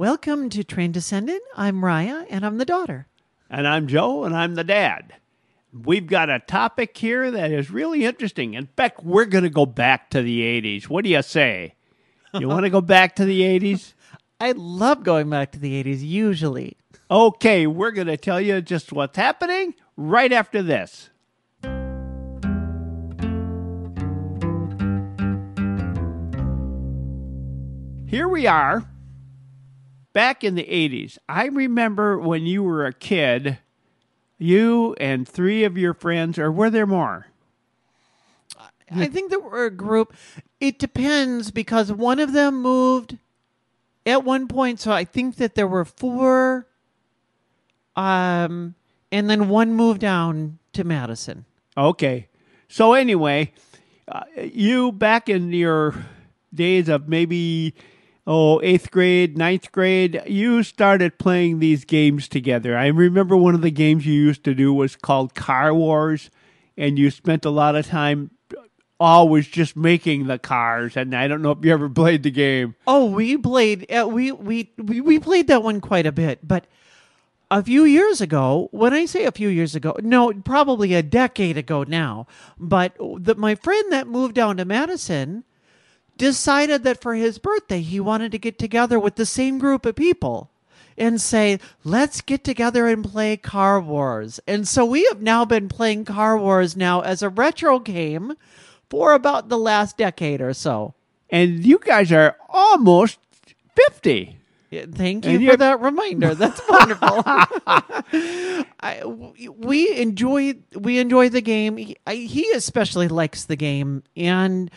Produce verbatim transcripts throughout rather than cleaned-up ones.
Welcome to Train Descendant. I'm Raya, and I'm the daughter. And I'm Joe, and I'm the dad. We've got a topic here that is really interesting. In fact, we're going to go back to the eighties. What do you say? You want to go back to the eighties? I love going back to the eighties, usually. Okay, we're going to tell you just what's happening right after this. Here we are. Back in the eighties, I remember when you were a kid, you and three of your friends, or were there more? I think there were a group. It depends because one of them moved at one point, so I think that there were four, um, and then one moved down to Madison. Okay. So anyway, uh, you back in your days of maybe... Oh, eighth grade, ninth grade, you started playing these games together. I remember one of the games you used to do was called Car Wars, and you spent a lot of time always just making the cars, and I don't know if you ever played the game. Oh, we played uh, we, we, we, we played that one quite a bit, but a few years ago, when I say a few years ago, no, probably a decade ago now, but the, my friend that moved down to Madison... decided that for his birthday, he wanted to get together with the same group of people and say, let's get together and play Car Wars. And so we have now been playing Car Wars now as a retro game for about the last decade or so. And you guys are almost fifty. Thank you and for you're... that reminder. That's wonderful. I, we enjoy we enjoy the game. He, I, he especially likes the game. And...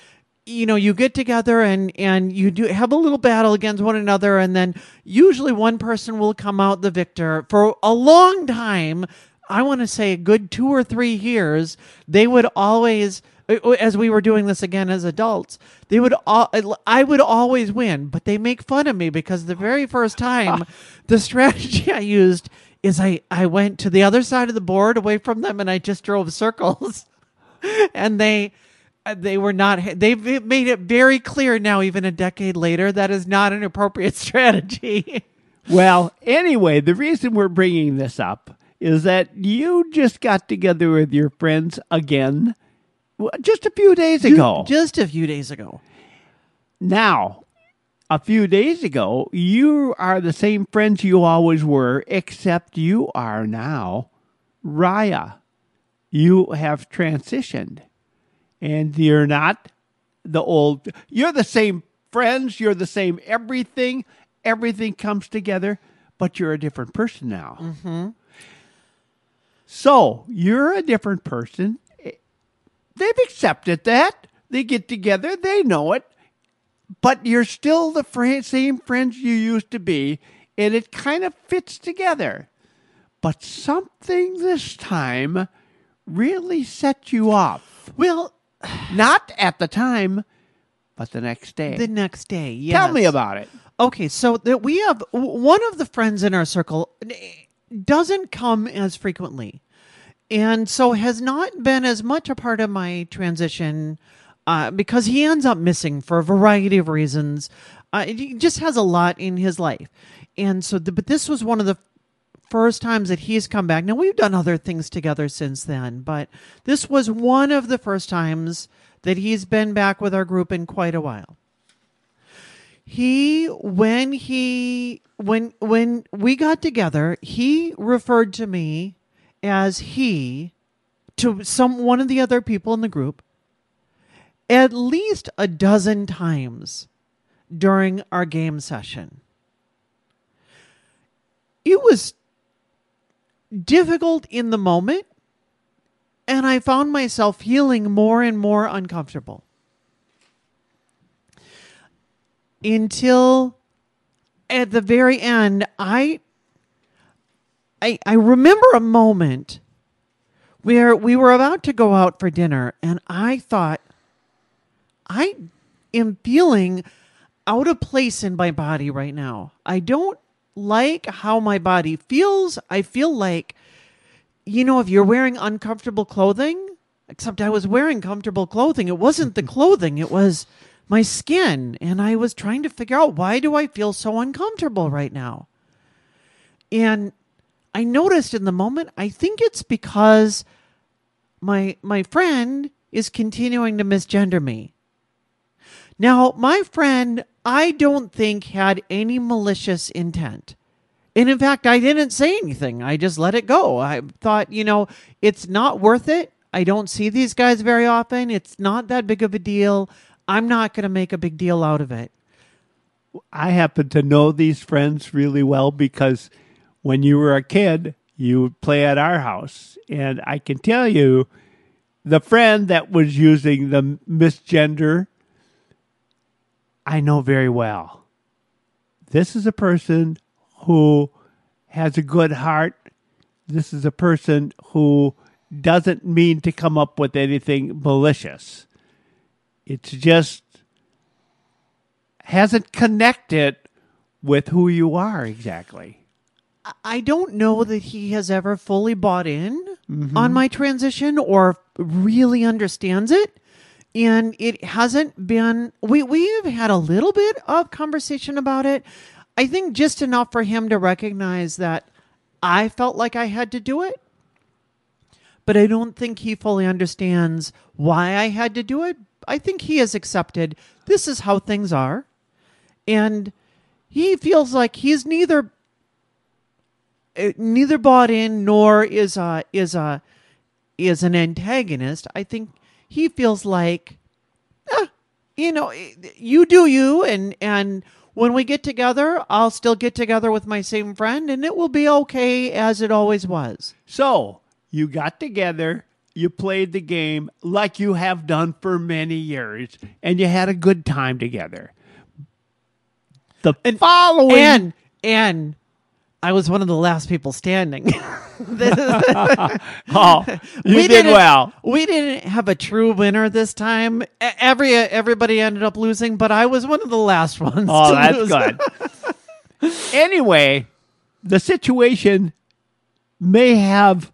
you know, you get together and, and you do have a little battle against one another, and then usually one person will come out the victor. For a long time, I want to say a good two or three years, they would always, as we were doing this again as adults, they would all, I would always win, but they make fun of me because the very first time the strategy I used is I, I went to the other side of the board away from them and I just drove circles and they... They were not, they've made it very clear now, even a decade later, that is not an appropriate strategy. Well, anyway, the reason we're bringing this up is that you just got together with your friends again just a few days ago. Just a few days ago. Now, a few days ago, you are the same friends you always were, except you are now Raya. You have transitioned. And you're not the old, you're the same friends, you're the same everything, everything comes together, but you're a different person now. Mm-hmm. So you're a different person. They've accepted that. They get together, they know it, but you're still the fr- same friends you used to be, and it kind of fits together. But something this time really set you off. Well, not at the time, but the next day. The next day, yes. Tell me about it. Okay, so that we have one of the friends in our circle doesn't come as frequently, and so has not been as much a part of my transition uh, because he ends up missing for a variety of reasons. Uh, he just has a lot in his life, and so the, but this was one of the first times that he's come back. Now, we've done other things together since then, but this was one of the first times that he's been back with our group in quite a while. He, when he, when, when we got together, he referred to me as he to some, one of the other people in the group at least a dozen times during our game session. It was difficult in the moment, and I found myself feeling more and more uncomfortable until at the very end I I I remember a moment where we were about to go out for dinner, and I thought, I am feeling out of place in my body right now. I don't like how my body feels. I feel like, you know, if you're wearing uncomfortable clothing, except I was wearing comfortable clothing. It wasn't the clothing. It was my skin. And I was trying to figure out, why do I feel so uncomfortable right now? And I noticed in the moment, I think it's because my my friend is continuing to misgender me. Now, my friend, I don't think had any malicious intent. And in fact, I didn't say anything. I just let it go. I thought, you know, it's not worth it. I don't see these guys very often. It's not that big of a deal. I'm not going to make a big deal out of it. I happen to know these friends really well because when you were a kid, you would play at our house. And I can tell you, the friend that was using the misgender, I know very well. This is a person who has a good heart. This is a person who doesn't mean to come up with anything malicious. It's just hasn't connected with who you are exactly. I don't know that he has ever fully bought in mm-hmm. on my transition or really understands it. And it hasn't been, we, we've had a little bit of conversation about it. I think just enough for him to recognize that I felt like I had to do it, but I don't think he fully understands why I had to do it. I think he has accepted this is how things are, and he feels like he's neither neither bought in nor is a is a is an antagonist. I think he feels like, ah, you know, you do you, and and. When we get together, I'll still get together with my same friend, and it will be okay as it always was. So, you got together, you played the game like you have done for many years, and you had a good time together. The and, following... And, and I was one of the last people standing. oh, you we did well. We didn't have a true winner this time. Every everybody ended up losing, but I was one of the last ones. Oh, to that's lose. Good. Anyway, the situation may have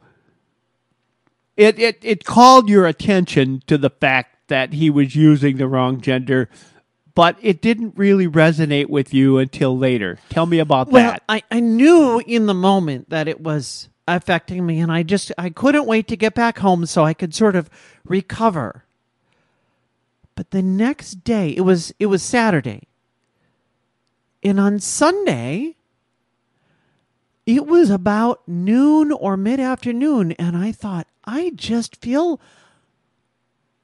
it, it. It called your attention to the fact that he was using the wrong gender, but it didn't really resonate with you until later. Tell me about well, that. I, I knew in the moment that it was affecting me, and I just I couldn't wait to get back home so I could sort of recover. But the next day, it was it was Saturday, and on Sunday it was about noon or mid-afternoon, and I thought, I just feel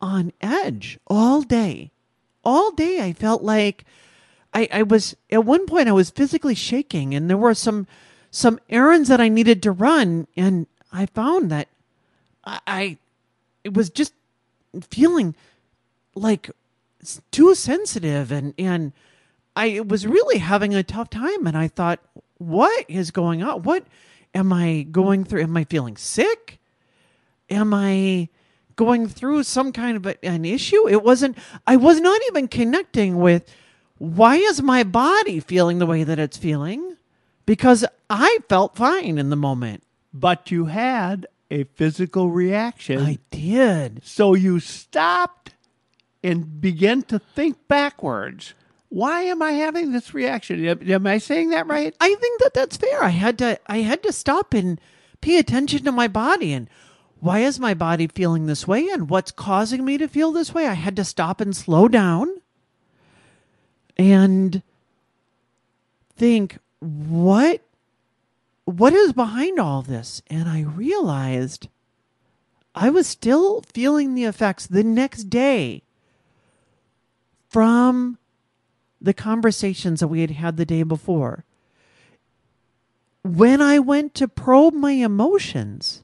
on edge all day all day I felt like I, I was at one point I was physically shaking, and there were some Some errands that I needed to run, and I found that I, I it was just feeling like it's too sensitive, and, and I was really having a tough time, and I thought, what is going on? What am I going through? Am I feeling sick? Am I going through some kind of a, an issue? It wasn't, I was not even connecting with, why is my body feeling the way that it's feeling? Because I felt fine in the moment. But you had a physical reaction. I did. So you stopped and began to think backwards. Why am I having this reaction? Am I saying that right? I think that that's fair. I had to I had to stop and pay attention to my body. And why is my body feeling this way? And what's causing me to feel this way? I had to stop and slow down and think, What, what is behind all this? And I realized I was still feeling the effects the next day from the conversations that we had had the day before. When I went to probe my emotions,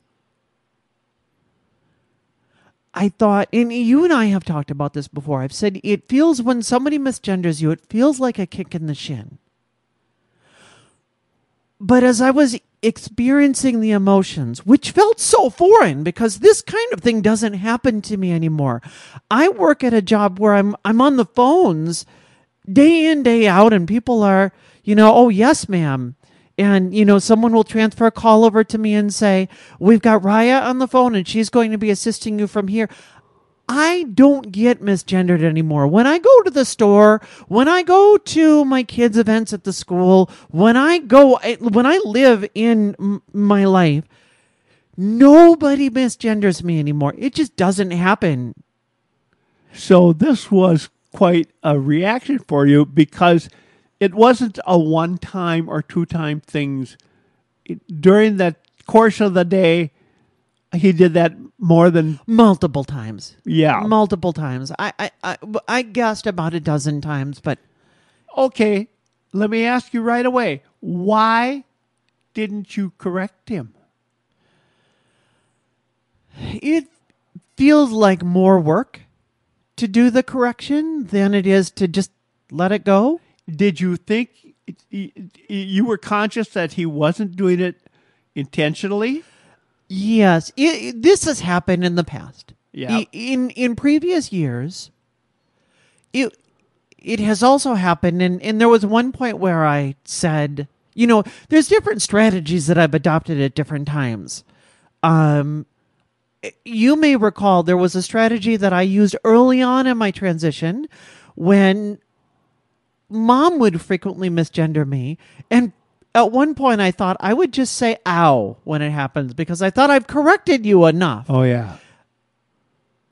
I thought, and you and I have talked about this before. I've said it feels when somebody misgenders you, it feels like a kick in the shin. But as I was experiencing the emotions, which felt so foreign because this kind of thing doesn't happen to me anymore. I work at a job where I'm I'm on the phones day in, day out, and people are, you know, oh, yes, ma'am. And, you know, someone will transfer a call over to me and say, we've got Raya on the phone and she's going to be assisting you from here. I don't get misgendered anymore. When I go to the store, when I go to my kids' events at the school, when I go, when I live in m- my life, nobody misgenders me anymore. It just doesn't happen. So this was quite a reaction for you, because it wasn't a one-time or two-time things. During the course of the day, he did that more than... Multiple times. Yeah. Multiple times. I, I, I, I guessed about a dozen times, but... Okay, let me ask you right away. Why didn't you correct him? It feels like more work to do the correction than it is to just let it go. Did you think you were conscious that he wasn't doing it intentionally? Yes, it, this has happened in the past. Yeah, in in previous years, it it has also happened, and, and there was one point where I said, you know, there's different strategies that I've adopted at different times. Um, you may recall there was a strategy that I used early on in my transition when Mom would frequently misgender me, and at one point, I thought I would just say ow when it happens because I thought I've corrected you enough. Oh, yeah.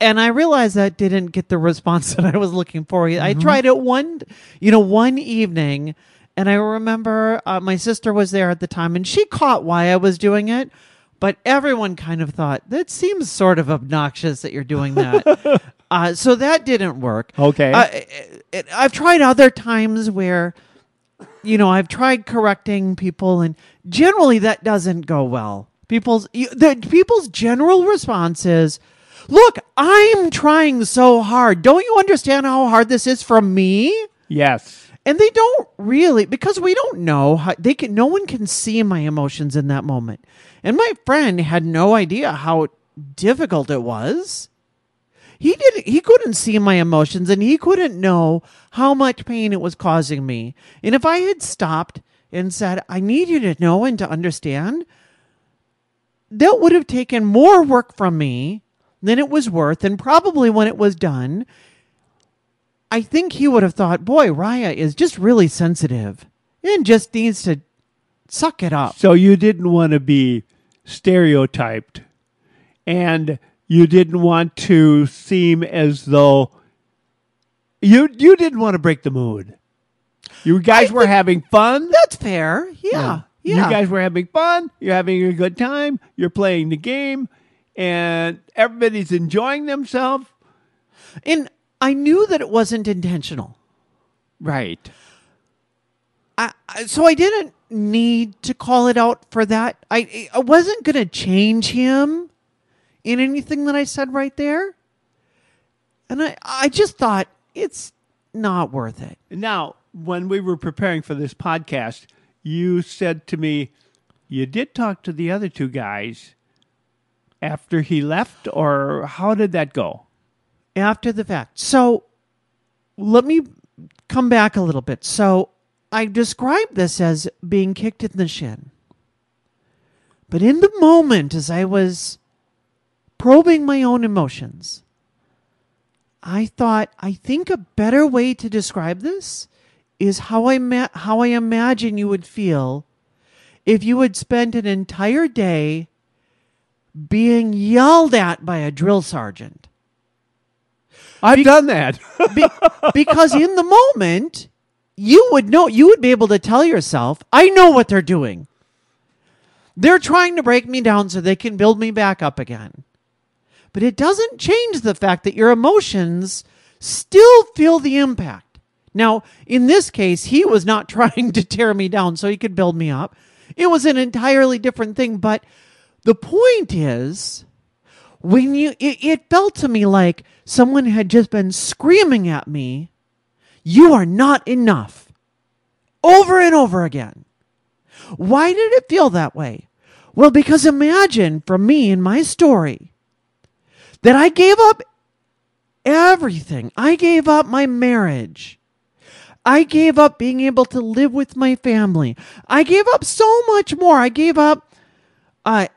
And I realized that didn't get the response that I was looking for. Mm-hmm. I tried it one, you know, one evening, and I remember uh, my sister was there at the time, and she caught why I was doing it, but everyone kind of thought, that seems sort of obnoxious that you're doing that. uh, so that didn't work. Okay. Uh, it, it, I've tried other times where... You know, I've tried correcting people, and generally that doesn't go well. People's the, people's general response is, look, I'm trying so hard. Don't you understand how hard this is for me? Yes. And they don't really, because we don't know. How, they can. No one can see my emotions in that moment. And my friend had no idea how difficult it was. He didn't. He couldn't see my emotions, and he couldn't know how much pain it was causing me. And if I had stopped and said, I need you to know and to understand, that would have taken more work from me than it was worth. And probably when it was done, I think he would have thought, boy, Raya is just really sensitive and just needs to suck it up. So you didn't want to be stereotyped, and... You didn't want to seem as though you you didn't want to break the mood. You guys I were having fun. That's fair. Yeah, yeah. You guys were having fun. You're having a good time. You're playing the game, and everybody's enjoying themselves. And I knew that it wasn't intentional. Right. I, so I didn't need to call it out for that. I I wasn't going to change him in anything that I said right there. And I, I just thought, it's not worth it. Now, when we were preparing for this podcast, you said to me, you did talk to the other two guys after he left, or how did that go? After the fact. So let me come back a little bit. So I described this as being kicked in the shin. But in the moment, as I was... probing my own emotions, I thought, I think a better way to describe this is how I ma- how I imagine you would feel if you had spent an entire day being yelled at by a drill sergeant. I've be- done that. be- because in the moment, you would know, you would be able to tell yourself, I know what they're doing. They're trying to break me down so they can build me back up again. But it doesn't change the fact that your emotions still feel the impact. Now, in this case, he was not trying to tear me down so he could build me up. It was an entirely different thing. But the point is, when you, it, it felt to me like someone had just been screaming at me, you are not enough, over and over again. Why did it feel that way? Well, because imagine for me in my story, that I gave up everything. I gave up my marriage. I gave up being able to live with my family. I gave up so much more. I gave up uh,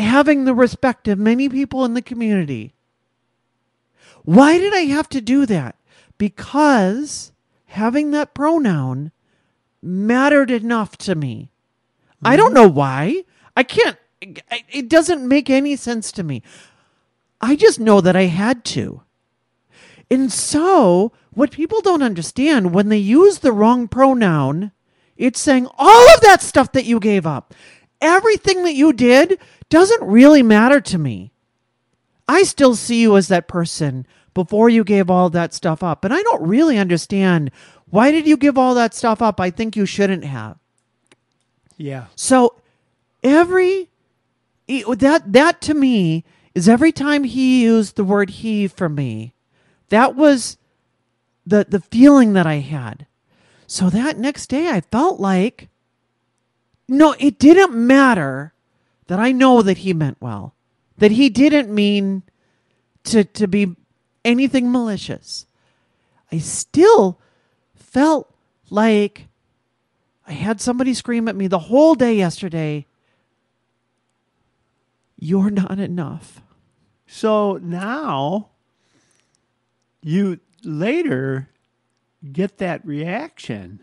having the respect of many people in the community. Why did I have to do that? Because having that pronoun mattered enough to me. Mm-hmm. I don't know why. I can't. It doesn't make any sense to me. I just know that I had to. And so what people don't understand, when they use the wrong pronoun, it's saying all of that stuff that you gave up, everything that you did doesn't really matter to me. I still see you as that person before you gave all that stuff up. And I don't really understand, why did you give all that stuff up? I think you shouldn't have. Yeah. So every, that, that to me is every time he used the word he for me, that was the the feeling that I had. So that next day I felt like, no, it didn't matter that I know that he meant well, that he didn't mean to, to be anything malicious. I still felt like I had somebody scream at me the whole day yesterday, you're not enough. So now you later get that reaction.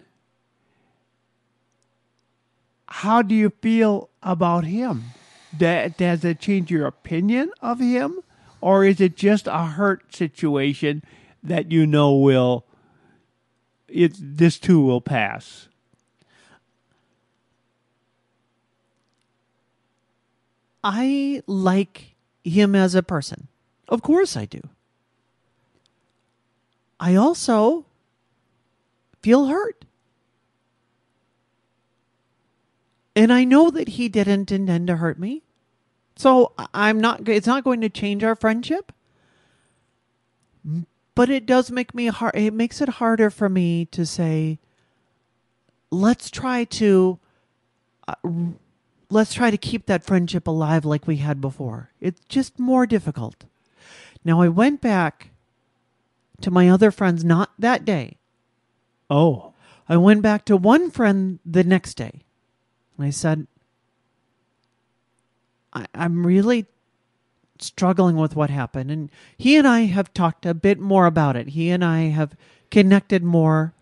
How do you feel about him? Does it change your opinion of him? Or is it just a hurt situation that you know will, it, this too will pass? I like him as a person. Of course I do. I also feel hurt. And I know that he didn't intend to hurt me. So I'm not, it's not going to change our friendship. But it does make me hard, it makes it harder for me to say, let's try to uh, let's try to keep that friendship alive like we had before. It's just more difficult. Now I went back to my other friends, not that day. Oh. I went back to one friend the next day. And I said, I, I'm really struggling with what happened. And he and I have talked a bit more about it. He and I have connected more.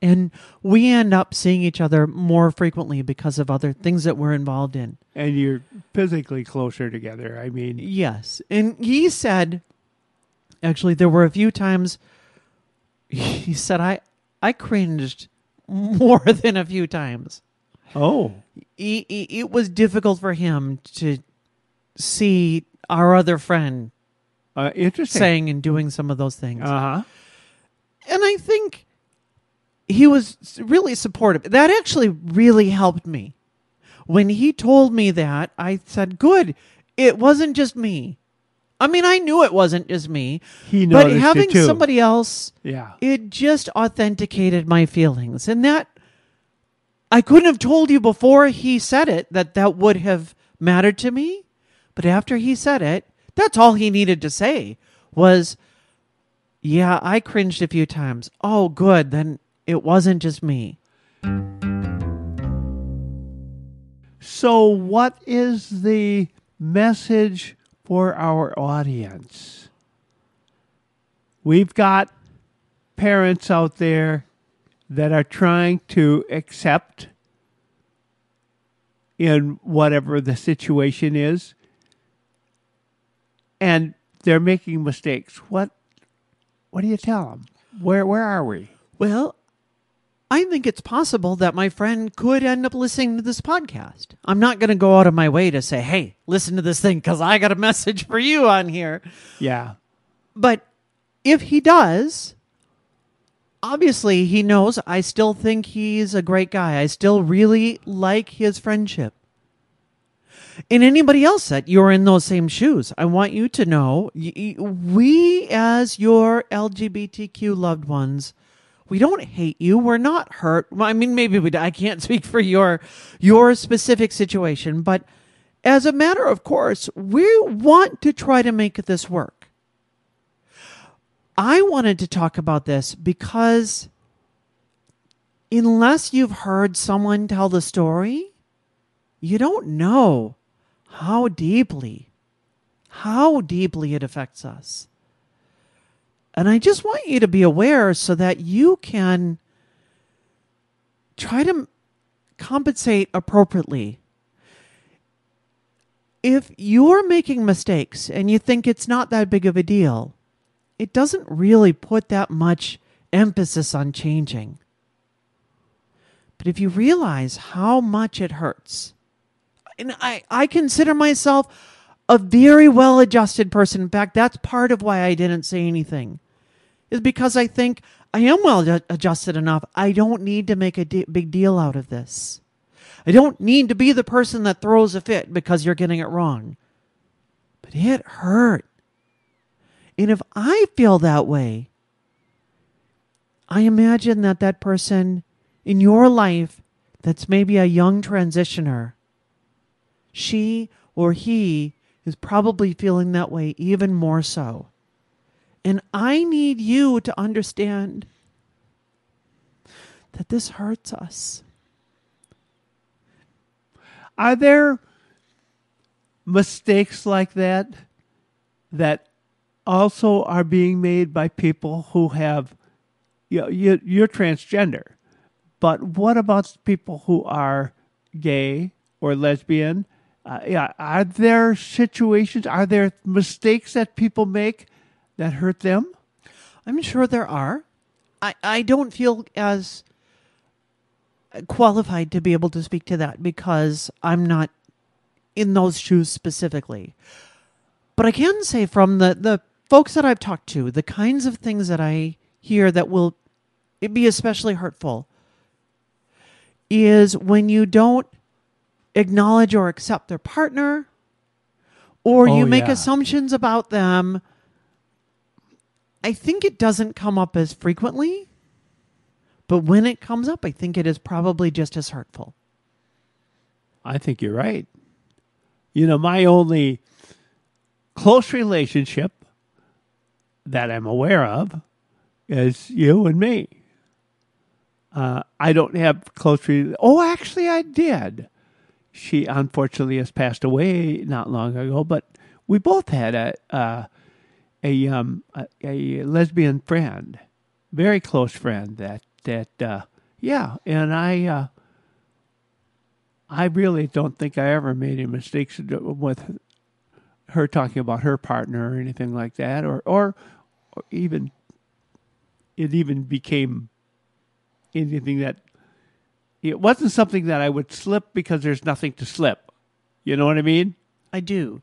And we end up seeing each other more frequently because of other things that we're involved in. And you're physically closer together. I mean. Yes. And he said, actually, there were a few times he said, I, I cringed more than a few times. Oh. It, it, it was difficult for him to see our other friend uh, interesting. saying and doing some of those things. Uh-huh. And I think he was really supportive. That actually really helped me. When he told me that, I said, good, it wasn't just me. I mean, I knew it wasn't just me. He noticed it too. But having somebody else, yeah. It just authenticated my feelings. And that, I couldn't have told you before he said it that that would have mattered to me. But after he said it, that's all he needed to say was, yeah, I cringed a few times. Oh, good, then it wasn't just me. So what is the message for our audience? We've got parents out there that are trying to accept, in whatever the situation is, and they're making mistakes. What what do you tell them? Where where are we? Well, I think it's possible that my friend could end up listening to this podcast. I'm not going to go out of my way to say, hey, listen to this thing because I got a message for you on here. Yeah. But if he does, obviously he knows I still think he's a great guy. I still really like his friendship. And anybody else that you're in those same shoes, I want you to know we as your L G B T Q loved ones, we don't hate you. We're not hurt. I mean, maybe we, I can't speak for your your specific situation, but as a matter of course, we want to try to make this work. I wanted to talk about this because unless you've heard someone tell the story, you don't know how deeply, how deeply it affects us. And I just want you to be aware so that you can try to compensate appropriately. If you're making mistakes and you think it's not that big of a deal, it doesn't really put that much emphasis on changing. But if you realize how much it hurts, and I, I consider myself a very well-adjusted person. In fact, that's part of why I didn't say anything, is because I think I am well-adjusted enough. I don't need to make a de- big deal out of this. I don't need to be the person that throws a fit because you're getting it wrong. But it hurt. And if I feel that way, I imagine that that person in your life that's maybe a young transitioner, she or he is probably feeling that way even more so. And I need you to understand that this hurts us. Are there mistakes like that that also are being made by people who have, you know, you're transgender, but what about people who are gay or lesbian? Uh, yeah, are there situations, are there mistakes that people make that hurt them? I'm sure there are. I, I don't feel as qualified to be able to speak to that because I'm not in those shoes specifically. But I can say from the, the folks that I've talked to, the kinds of things that I hear that will be especially hurtful is when you don't acknowledge or accept their partner, or oh, you make yeah. assumptions about them. I think it doesn't come up as frequently, but when it comes up, I think it is probably just as hurtful. I think you're right. You know, my only close relationship that I'm aware of is you and me. Uh, I don't have close... Re- oh, actually, I did. She unfortunately has passed away not long ago, but we both had a uh, a, um, a a lesbian friend, very close friend. That that uh, yeah, and I uh, I really don't think I ever made any mistakes with her talking about her partner or anything like that, or or, or even it even became anything that. It wasn't something that I would slip because there's nothing to slip. You know what I mean? I do.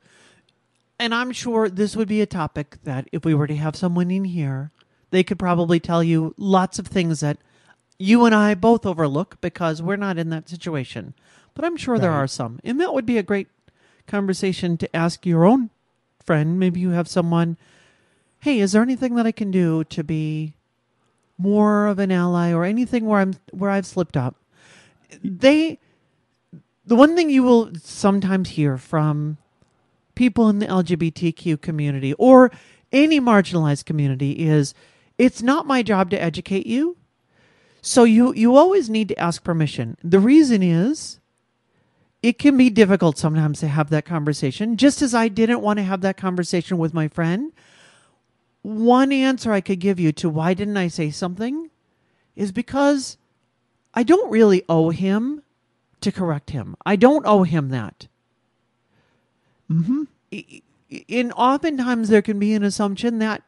And I'm sure this would be a topic that if we were to have someone in here, they could probably tell you lots of things that you and I both overlook because we're not in that situation. But I'm sure right. there are some. And that would be a great conversation to ask your own friend. Maybe you have someone, hey, is there anything that I can do to be more of an ally or anything where I'm where I've slipped up? They, the one thing you will sometimes hear from people in the L G B T Q community or any marginalized community is, it's not my job to educate you. So you, you always need to ask permission. The reason is, it can be difficult sometimes to have that conversation. Just as I didn't want to have that conversation with my friend, one answer I could give you to why didn't I say something is because I don't really owe him to correct him. I don't owe him that. Mm-hmm. And oftentimes there can be an assumption that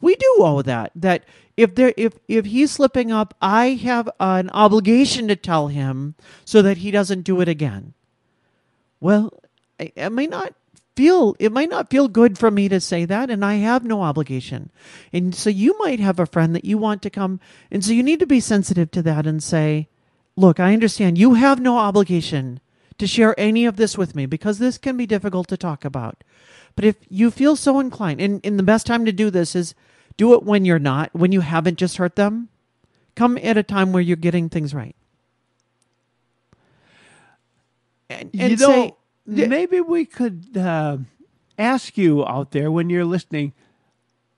we do owe that. That if there, if if he's slipping up, I have an obligation to tell him so that he doesn't do it again. Well, I, I may not feel it might not feel good for me to say that, and I have no obligation. And so you might have a friend that you want to come, and so you need to be sensitive to that and say, look, I understand you have no obligation to share any of this with me because this can be difficult to talk about. But if you feel so inclined, and, and the best time to do this is do it when you're not, when you haven't just hurt them. Come at a time where you're getting things right. And, and you know, say... Maybe we could uh, ask you out there when you're listening,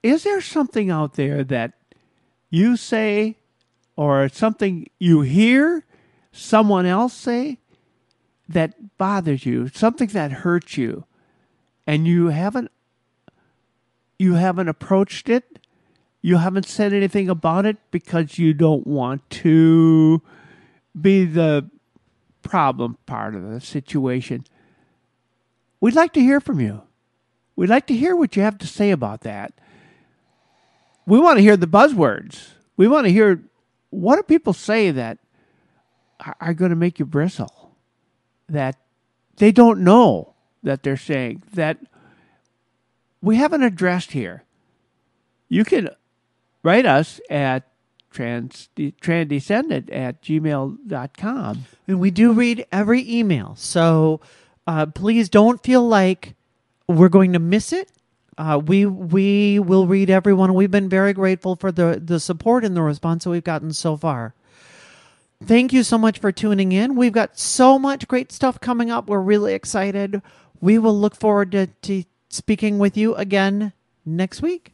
is there something out there that you say or something you hear someone else say that bothers you, something that hurts you, and you haven't you haven't approached it? You haven't said anything about it because you don't want to be the problem part of the situation. We'd like to hear from you. We'd like to hear what you have to say about that. We want to hear the buzzwords. We want to hear, what do people say that are going to make you bristle, that they don't know that they're saying, that we haven't addressed here? You can write us at trans Train Descendant at gmail dot com. And we do read every email, so uh, please don't feel like we're going to miss it. Uh, we we will read everyone. We've been very grateful for the, the support and the response that we've gotten so far. Thank you so much for tuning in. We've got so much great stuff coming up. We're really excited. We will look forward to, to speaking with you again next week.